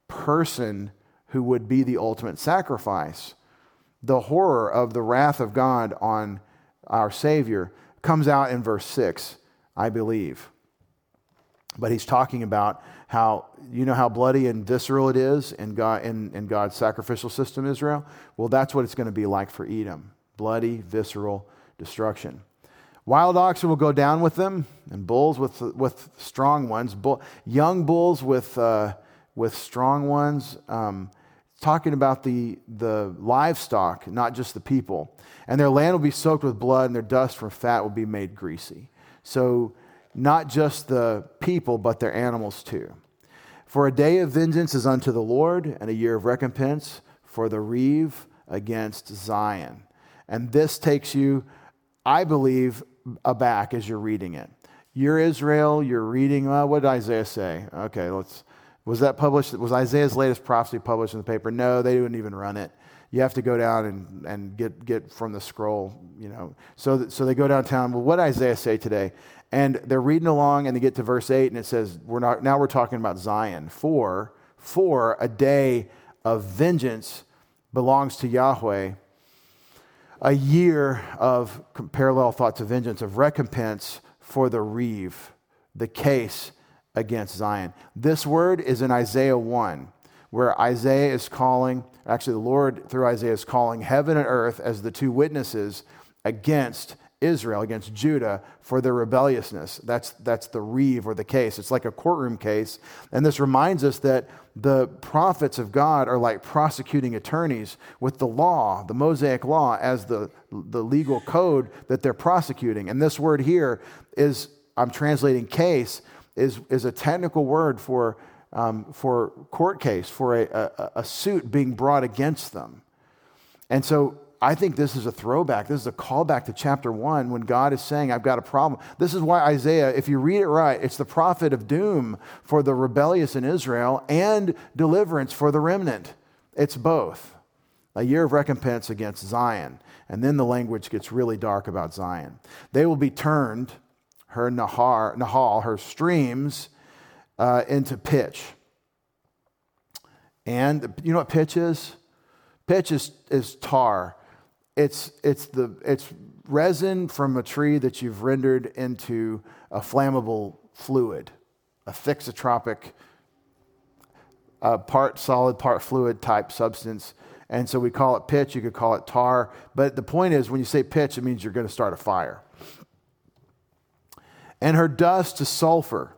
person who would be the ultimate sacrifice, the horror of the wrath of God on our Savior, comes out in verse six, I believe. But he's talking about how, you know how bloody and visceral it is in, God, in, in God's sacrificial system, Israel? Well, that's what it's going to be like for Edom. Bloody, visceral destruction. Wild oxen will go down with them, and bulls with with strong ones. Bull, young bulls with, uh, with strong ones. Um, talking about the, the livestock, not just the people. And their land will be soaked with blood, and their dust from fat will be made greasy. So not just the people, but their animals too. For a day of vengeance is unto the Lord, and a year of recompense for the reeve against Zion. And this takes you, I believe, aback as you're reading it. You're Israel, you're reading, uh, what did Isaiah say? Okay, let's, was that published? Was Isaiah's latest prophecy published in the paper? No, they didn't even run it. You have to go down and, and get, get from the scroll, you know. So that, so they go downtown, well, what did Isaiah say today? And they're reading along, and they get to verse eight, and it says, "We're not now. We're talking about Zion. For for a day of vengeance belongs to Yahweh. A year of parallel thoughts of vengeance of recompense for the reeve, the case against Zion." This word is in Isaiah one, where Isaiah is calling. Actually, the Lord through Isaiah is calling heaven and earth as the two witnesses against Israel, against Judah, for their rebelliousness. That's that's the reeve or the case. It's like a courtroom case. And this reminds us that the prophets of God are like prosecuting attorneys with the law, the Mosaic law, as the, the legal code that they're prosecuting. And this word here is, I'm translating case, is, is a technical word for, um, for court case, for a, a, a suit being brought against them. And so I think this is a throwback. This is a callback to chapter one when God is saying, I've got a problem. This is why Isaiah, if you read it right, it's the prophet of doom for the rebellious in Israel and deliverance for the remnant. It's both. A year of recompense against Zion. And then the language gets really dark about Zion. They will be turned, her nahar, Nahal, her streams, uh, into pitch. And you know what pitch is? Pitch is, is tar. It's it's the it's resin from a tree that you've rendered into a flammable fluid, a thixotropic, uh, part solid, part fluid type substance. And so we call it pitch. You could call it tar. But the point is, when you say pitch, it means you're going to start a fire. And her dust is sulfur.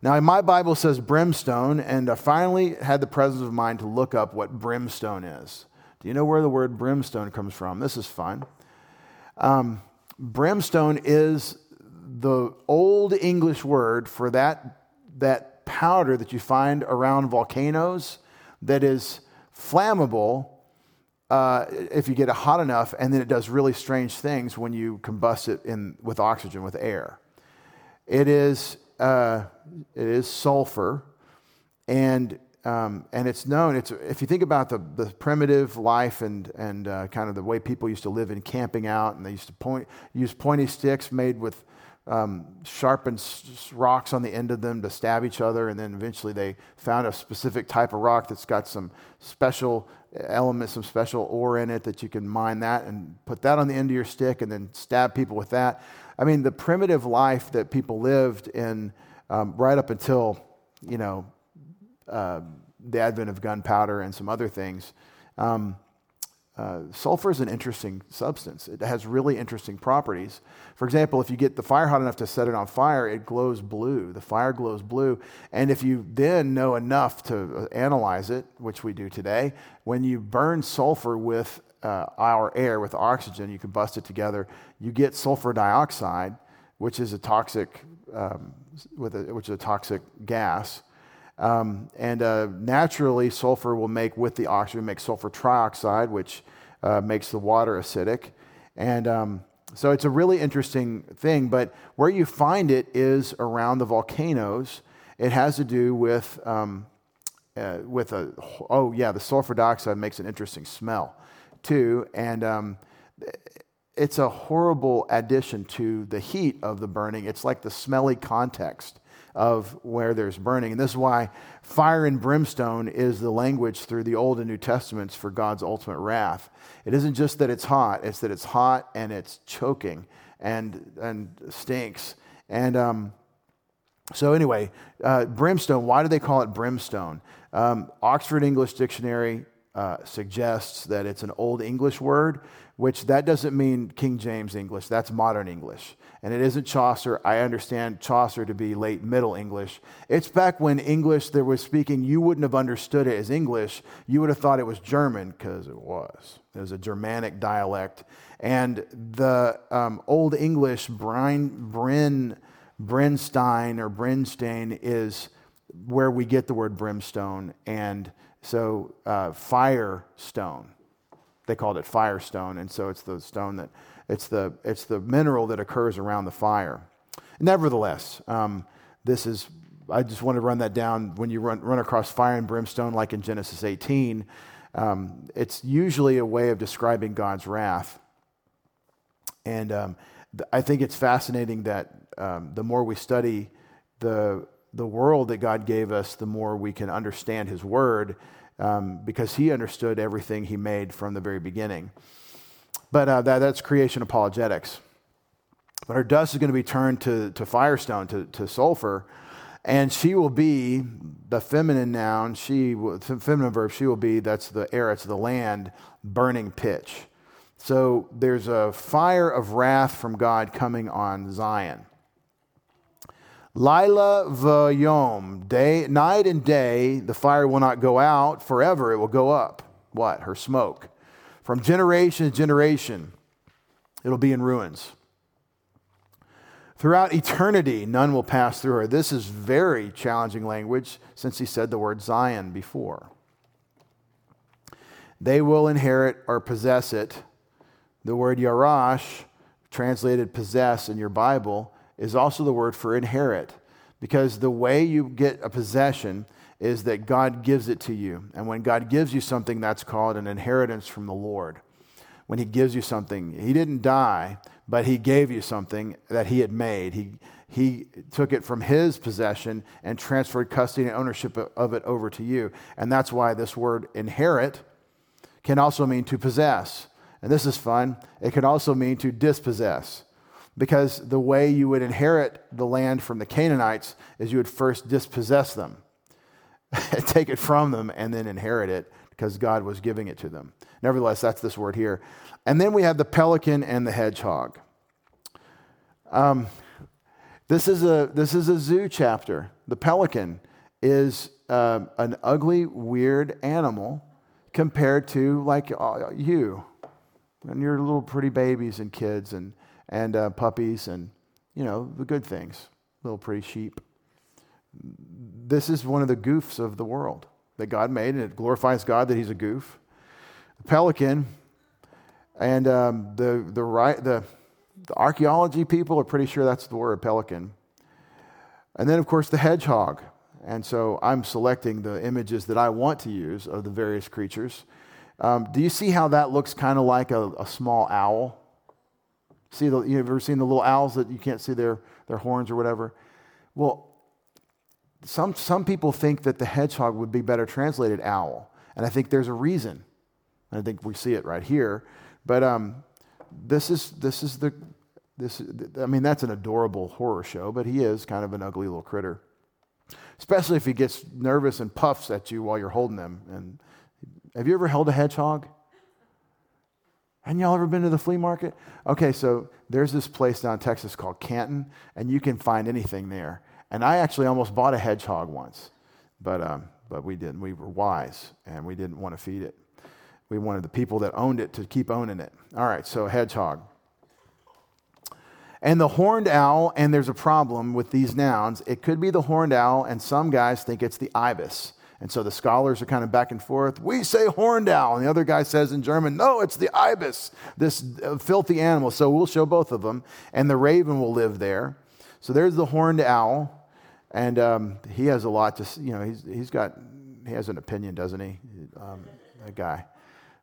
Now, my Bible says brimstone, and I finally had the presence of mind to look up what brimstone is. Do you know where the word brimstone comes from? This is fun. Um, brimstone is the old English word for that, that powder that you find around volcanoes that is flammable uh, if you get it hot enough, and then it does really strange things when you combust it in with oxygen, with air. It is uh, it is sulfur, and Um, and it's known, it's, if you think about the, the primitive life and, and uh, kind of the way people used to live in camping out, and they used to point, use pointy sticks made with um, sharpened s- rocks on the end of them to stab each other, and then eventually they found a specific type of rock that's got some special elements, some special ore in it that you can mine that and put that on the end of your stick and then stab people with that. I mean, the primitive life that people lived in um, right up until, you know, Uh, the advent of gunpowder and some other things. Um, uh, sulfur is an interesting substance. It has really interesting properties. For example, if you get the fire hot enough to set it on fire, it glows blue. The fire glows blue. And if you then know enough to analyze it, which we do today, when you burn sulfur with uh, our air, with oxygen, you combust it together, you get sulfur dioxide, which is a toxic, um, with a, which is a toxic gas. Um, and uh, naturally, sulfur will make, with the oxygen, make sulfur trioxide, which uh, makes the water acidic. And um, so it's a really interesting thing. But where you find it is around the volcanoes. It has to do with, um, uh, with a, oh yeah, the sulfur dioxide makes an interesting smell too. And um, it's a horrible addition to the heat of the burning. It's like the smelly context of where there's burning. And this is why fire and brimstone is the language through the Old and New Testaments for God's ultimate wrath. It isn't just that it's hot, it's that it's hot and it's choking and and stinks. And um, so anyway, uh, brimstone, why do they call it brimstone? Um, Oxford English Dictionary, uh, uh, suggests that it's an Old English word, which that doesn't mean King James English. That's modern English. And it isn't Chaucer. I understand Chaucer to be late Middle English. It's back when English there was speaking, you wouldn't have understood it as English. You would have thought it was German, because it was. It was a Germanic dialect. And the um, Old English, Bryn, Bryn, Brynstein or Brynstein is where we get the word brimstone. And so uh, firestone, they called it firestone. And so it's the stone that... It's the it's the mineral that occurs around the fire. Nevertheless, um, this is I just want to run that down. When you run run across fire and brimstone, like in Genesis eighteen, um, it's usually a way of describing God's wrath. And um, th- I think it's fascinating that um, the more we study the the world that God gave us, the more we can understand His Word, um, because He understood everything He made from the very beginning. But uh, that, that's creation apologetics. But her dust is going to be turned to, to firestone, to, to sulfur, and she will be the feminine noun. She, will, feminine verb. She will be. That's the air. It's the land, burning pitch. So there's a fire of wrath from God coming on Zion. Laila v'yom, day, night and day, the fire will not go out forever. It will go up. What? Her smoke. From generation to generation, it'll be in ruins. Throughout eternity, none will pass through her. This is very challenging language, since he said the word Zion before. They will inherit or possess it. The word yarash, translated possess in your Bible, is also the word for inherit, because the way you get a possession is that God gives it to you. And when God gives you something, that's called an inheritance from the Lord. When He gives you something, He didn't die, but He gave you something that He had made. He, he took it from His possession and transferred custody and ownership of it over to you. And that's why this word inherit can also mean to possess. And this is fun. It can also mean to dispossess, because the way you would inherit the land from the Canaanites is you would first dispossess them. Take it from them and then inherit it, because God was giving it to them. Nevertheless, that's this word here. And then we have the pelican and the hedgehog. Um, this is a this is a zoo chapter. The pelican is uh, an ugly, weird animal compared to like uh, you and your little pretty babies and kids and and uh, puppies and you know the good things, little pretty sheep. This is one of the goofs of the world that God made, and it glorifies God that He's a goof. The pelican and um, the the right the, the archaeology people are pretty sure that's the word pelican. And then of course the hedgehog. And so I'm selecting the images that I want to use of the various creatures. Um, do you see how that looks kind of like a, a small owl? See, the, you've ever seen the little owls that you can't see their their horns or whatever? Well. Some some people think that the hedgehog would be better translated owl, and I think there's a reason. I think we see it right here, but um, this is this is the this I mean that's an adorable horror show, but he is kind of an ugly little critter, especially if he gets nervous and puffs at you while you're holding him. And have you ever held a hedgehog? And y'all ever been to the flea market? Okay, so there's this place down in Texas called Canton, and you can find anything there. And I actually almost bought a hedgehog once, but um, but we didn't. We were wise, and we didn't want to feed it. We wanted the people that owned it to keep owning it. All right, so hedgehog. And the horned owl, and there's a problem with these nouns. It could be the horned owl, and some guys think it's the ibis. And so the scholars are kind of back and forth. We say horned owl, and the other guy says in German, no, it's the ibis, this filthy animal. So we'll show both of them, and the raven will live there. So there's the horned owl. And um, he has a lot to, you know, he's he's got, he has an opinion, doesn't he? Um, that guy.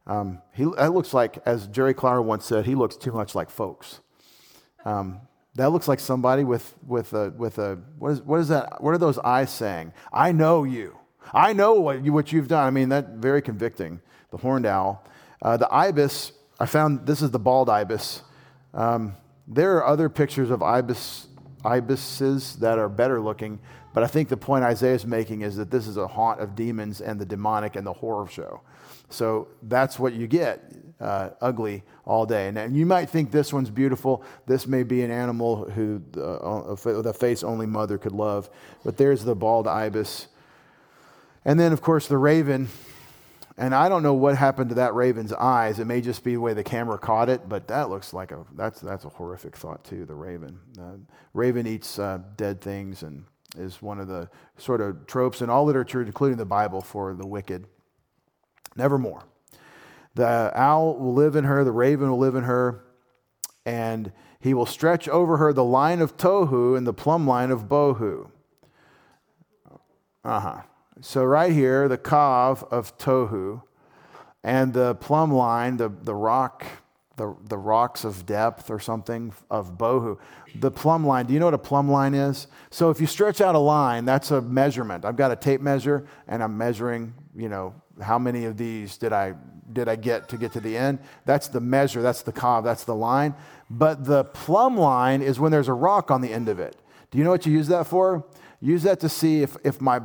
Um, he that looks like, as Jerry Clower once said, he looks too much like folks. Um, that looks like somebody with with a with a what is what is that? What are those eyes saying? I know you. I know what you what you've done. I mean, that very convicting. The horned owl, uh, the ibis. I found this is the bald ibis. Um, there are other pictures of ibis ibises that are better looking. But I think the point Isaiah is making is that this is a haunt of demons and the demonic and the horror show. So that's what you get, uh, ugly all day. And, and you might think this one's beautiful. This may be an animal who uh, the face only mother could love. But there's the bald ibis. And then, of course, the raven. And I don't know what happened to that raven's eyes. It may just be the way the camera caught it, but that looks like a, that's that's a horrific thought too, the raven. Uh, raven eats uh, dead things and is one of the sort of tropes in all literature, including the Bible, for the wicked. Nevermore. The owl will live in her, the raven will live in her, and he will stretch over her the line of Tohu and the plumb line of Bohu. Uh-huh. So right here, the Kav of Tohu and the plumb line, the, the rock, the, the rocks of depth or something of Bohu. The plumb line, do you know what a plumb line is? So if you stretch out a line, that's a measurement. I've got a tape measure and I'm measuring, you know, how many of these did I did I get to get to the end? That's the measure, that's the Kav, that's the line. But the plumb line is when there's a rock on the end of it. Do you know what you use that for? Use that to see if, if my...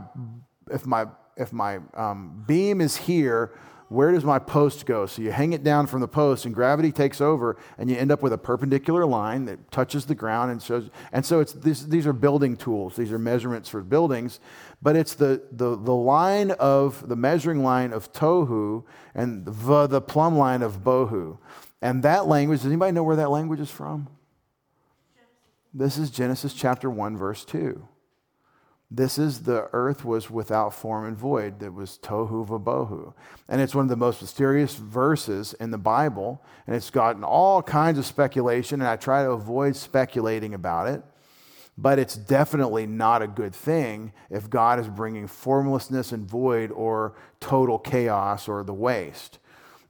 If my if my um, beam is here, where does my post go? So you hang it down from the post, and gravity takes over, and you end up with a perpendicular line that touches the ground and shows. And so it's this, these are building tools; these are measurements for buildings. But it's the the the line of the measuring line of Tohu and the the plumb line of Bohu. And that language. Does anybody know where that language is from? This is Genesis chapter one, verse two. This is the earth was without form and void. That was tohu v'bohu. And it's one of the most mysterious verses in the Bible. And it's gotten all kinds of speculation. And I try to avoid speculating about it. But it's definitely not a good thing if God is bringing formlessness and void or total chaos or the waste.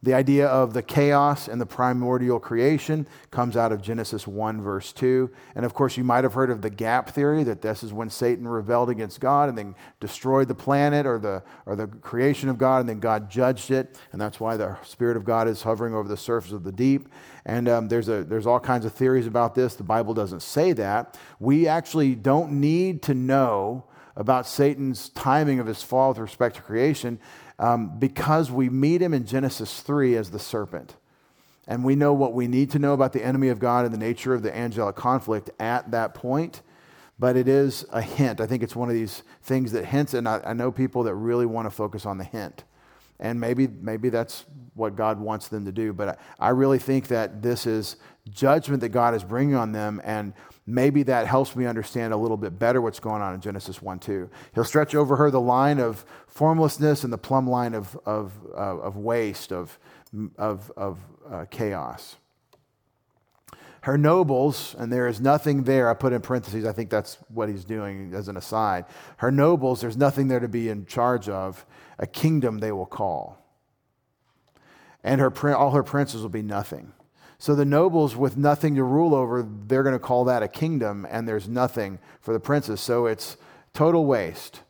The idea of the chaos and the primordial creation comes out of Genesis one, verse two. And of course, you might have heard of the gap theory, that this is when Satan rebelled against God and then destroyed the planet or the or the creation of God, and then God judged it. And that's why the Spirit of God is hovering over the surface of the deep. And um, there's a there's all kinds of theories about this. The Bible doesn't say that. We actually don't need to know about Satan's timing of his fall with respect to creation, Um, because we meet him in Genesis three as the serpent. And we know what we need to know about the enemy of God and the nature of the angelic conflict at that point. But it is a hint. I think it's one of these things that hints, and I, I know people that really want to focus on the hint. And maybe maybe that's what God wants them to do. But I, I really think that this is judgment that God is bringing on them, and maybe that helps me understand a little bit better what's going on in Genesis one two. He'll stretch over her the line of formlessness and the plumb line of of uh, of waste, of of of uh, chaos. Her nobles, and there is nothing there. I put in parentheses. I think that's what he's doing as an aside. Her nobles, there's nothing there to be in charge of. A kingdom they will call, and her all her princes will be nothing. So the nobles with nothing to rule over, they're going to call that a kingdom, and there's nothing for the princes. So it's total waste.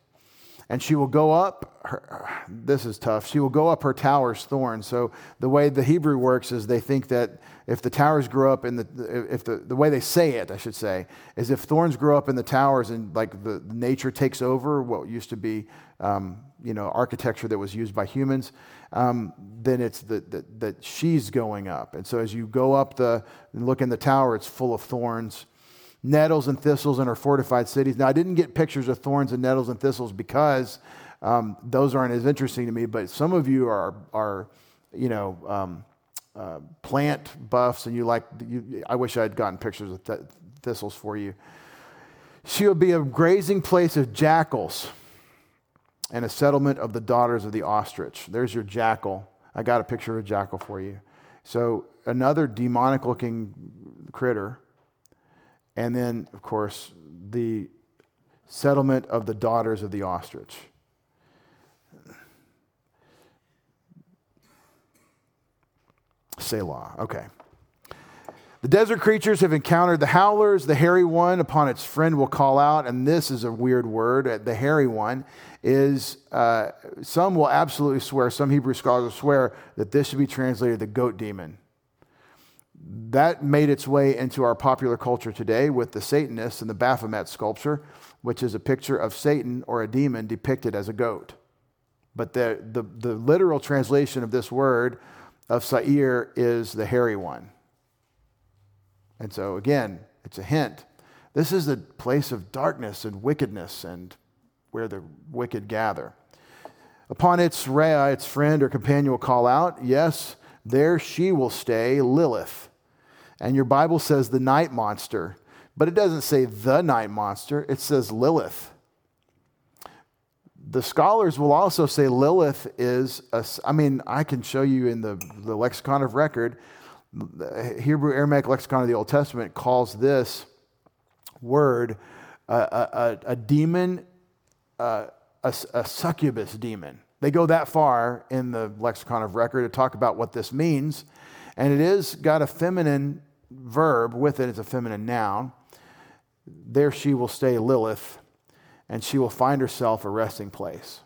And she will go up, her, this is tough, she will go up her tower's thorns. So the way the Hebrew works is they think that if the towers grow up in the, if the, the way they say it, I should say, is if thorns grow up in the towers and like the nature takes over what used to be, um, you know, architecture that was used by humans, um, then it's that that she's going up. And so as you go up the and look in the tower, it's full of thorns, nettles and thistles in her fortified cities. Now, I didn't get pictures of thorns and nettles and thistles because um, those aren't as interesting to me, but some of you are, are you know, um, uh, plant buffs, and you like, you, I wish I had gotten pictures of th- thistles for you. She will be a grazing place of jackals and a settlement of the daughters of the ostrich. There's your jackal. I got a picture of a jackal for you. So another demonic-looking critter. And then, of course, the settlement of the daughters of the ostrich. Selah, okay. The desert creatures have encountered the howlers. The hairy one upon its friend will call out. And this is a weird word. The hairy one is, uh, some will absolutely swear, some Hebrew scholars will swear that this should be translated the goat demon. that made its way into our popular culture today with the Satanists and the Baphomet sculpture, which is a picture of Satan or a demon depicted as a goat. But the the, the literal translation of this word of Sa'ir is the hairy one. And so again, it's a hint. This is the place of darkness and wickedness and where the wicked gather. Upon its Rhea, its friend or companion will call out, yes, there she will stay, Lilith. And your Bible says the night monster, but it doesn't say the night monster, it says Lilith. The scholars will also say Lilith is, a, I mean, I can show you in the, the lexicon of record, the Hebrew Aramaic lexicon of the Old Testament calls this word a, a, a demon, a, a, a succubus demon. They go that far in the lexicon of record to talk about what this means. And it is got a feminine verb with it. It's a feminine noun. There she will stay, Lilith, and she will find herself a resting place.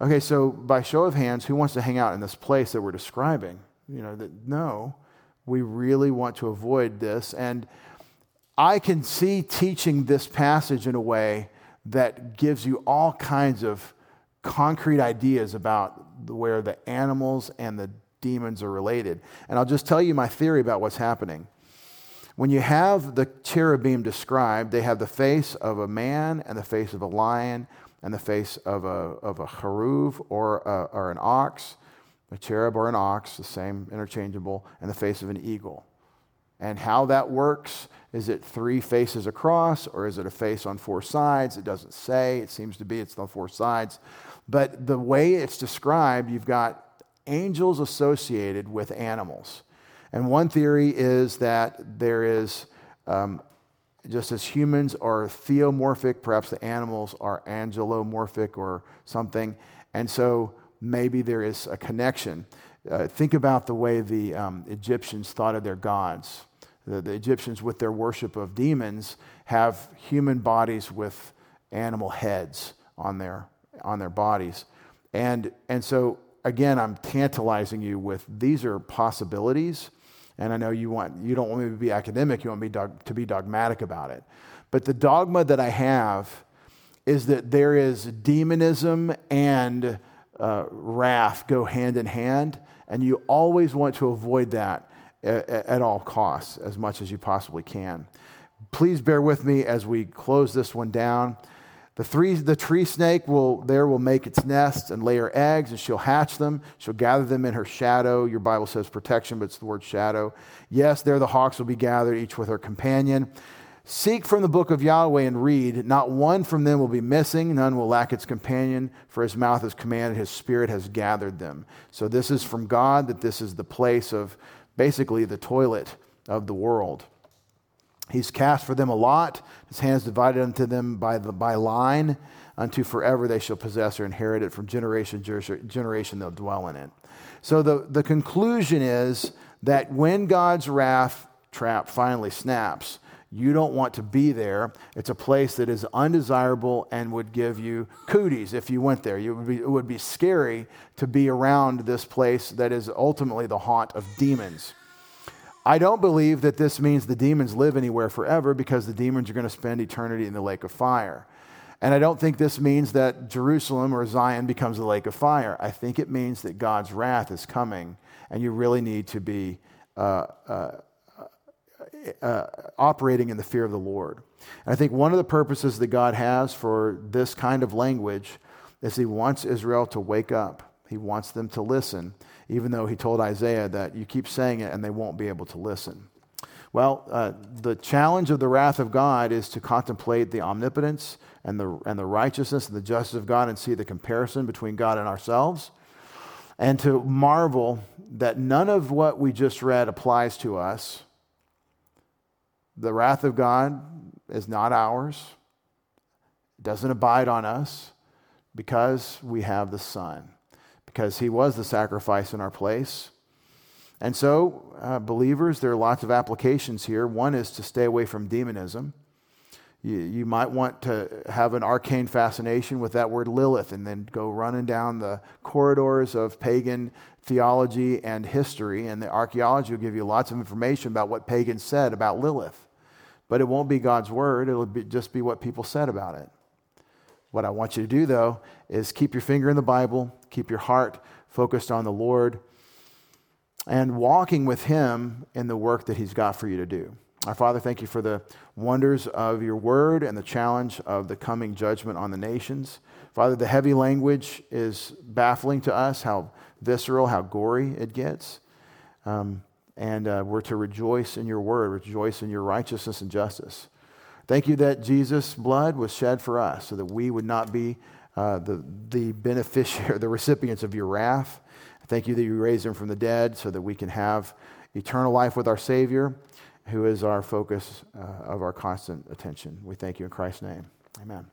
Okay, so by show of hands, who wants to hang out in this place that we're describing? You know, that no, we really want to avoid this. And I can see teaching this passage in a way that gives you all kinds of concrete ideas about where the animals and the demons are related. And I'll just tell you my theory about what's happening. When you have the cherubim described, they have the face of a man and the face of a lion and the face of a of a haruv or a, or an ox, a cherub or an ox, the same, interchangeable, and the face of an eagle. And how that works, is it three faces across, or is it a face on four sides? It doesn't say. It seems to be it's on four sides. But the way it's described, you've got angels associated with animals. And one theory is that there is, um, just as humans are theomorphic, perhaps the animals are angelomorphic or something. And so maybe there is a connection. Uh, think about the way the um, Egyptians thought of their gods. The, the Egyptians, with their worship of demons, have human bodies with animal heads on their on their bodies. And, and so, again, I'm tantalizing you with these are possibilities. And I know you want you don't want me to be academic. You want me dog, to be dogmatic about it. But the dogma that I have is that there is demonism and uh, wrath go hand in hand. And you always want to avoid that at all costs, as much as you possibly can. Please bear with me as we close this one down. The three, the tree snake will there will make its nest and lay her eggs, and she'll hatch them. She'll gather them in her shadow. Your Bible says protection, but it's the word shadow. Yes, there the hawks will be gathered, each with her companion. Seek from the book of Yahweh and read. Not one from them will be missing. None will lack its companion, for his mouth has commanded, his spirit has gathered them. So this is from God, that this is the place of basically the toilet of the world. He's cast for them a lot. His hands divided unto them by the by line. Unto forever they shall possess or inherit it. From generation to generation they'll dwell in it. So the, the conclusion is that when God's wrath trap finally snaps, you don't want to be there. It's a place that is undesirable and would give you cooties if you went there. You would be, it would be scary to be around this place that is ultimately the haunt of demons. I don't believe that this means the demons live anywhere forever, because the demons are going to spend eternity in the lake of fire. And I don't think this means that Jerusalem or Zion becomes the lake of fire. I think it means that God's wrath is coming, and you really need to be Uh, uh, Uh, operating in the fear of the Lord. And I think one of the purposes that God has for this kind of language is he wants Israel to wake up. He wants them to listen, even though he told Isaiah that you keep saying it and they won't be able to listen. Well, uh, the challenge of the wrath of God is to contemplate the omnipotence and the and the righteousness and the justice of God, and see the comparison between God and ourselves, and to marvel that none of what we just read applies to us. The wrath of God is not ours. It doesn't abide on us, because we have the Son, because he was the sacrifice in our place. And so, uh, believers, there are lots of applications here. One is to stay away from demonism. You, you might want to have an arcane fascination with that word Lilith and then go running down the corridors of pagan theology and history, and the archaeology will give you lots of information about what pagans said about Lilith. But it won't be God's word. It'll be, just be what people said about it. What I want you to do, though, is keep your finger in the Bible, keep your heart focused on the Lord, and walking with Him in the work that He's got for you to do. Our Father, thank you for the wonders of your word and the challenge of the coming judgment on the nations. Father, the heavy language is baffling to us, how visceral, how gory it gets. Um, and uh, we're to rejoice in your word, rejoice in your righteousness and justice. Thank you that Jesus' blood was shed for us so that we would not be uh, the, the beneficiary, the recipients of your wrath. Thank you that you raised him from the dead so that we can have eternal life with our Savior, who is our focus uh, of our constant attention. We thank you in Christ's name. Amen.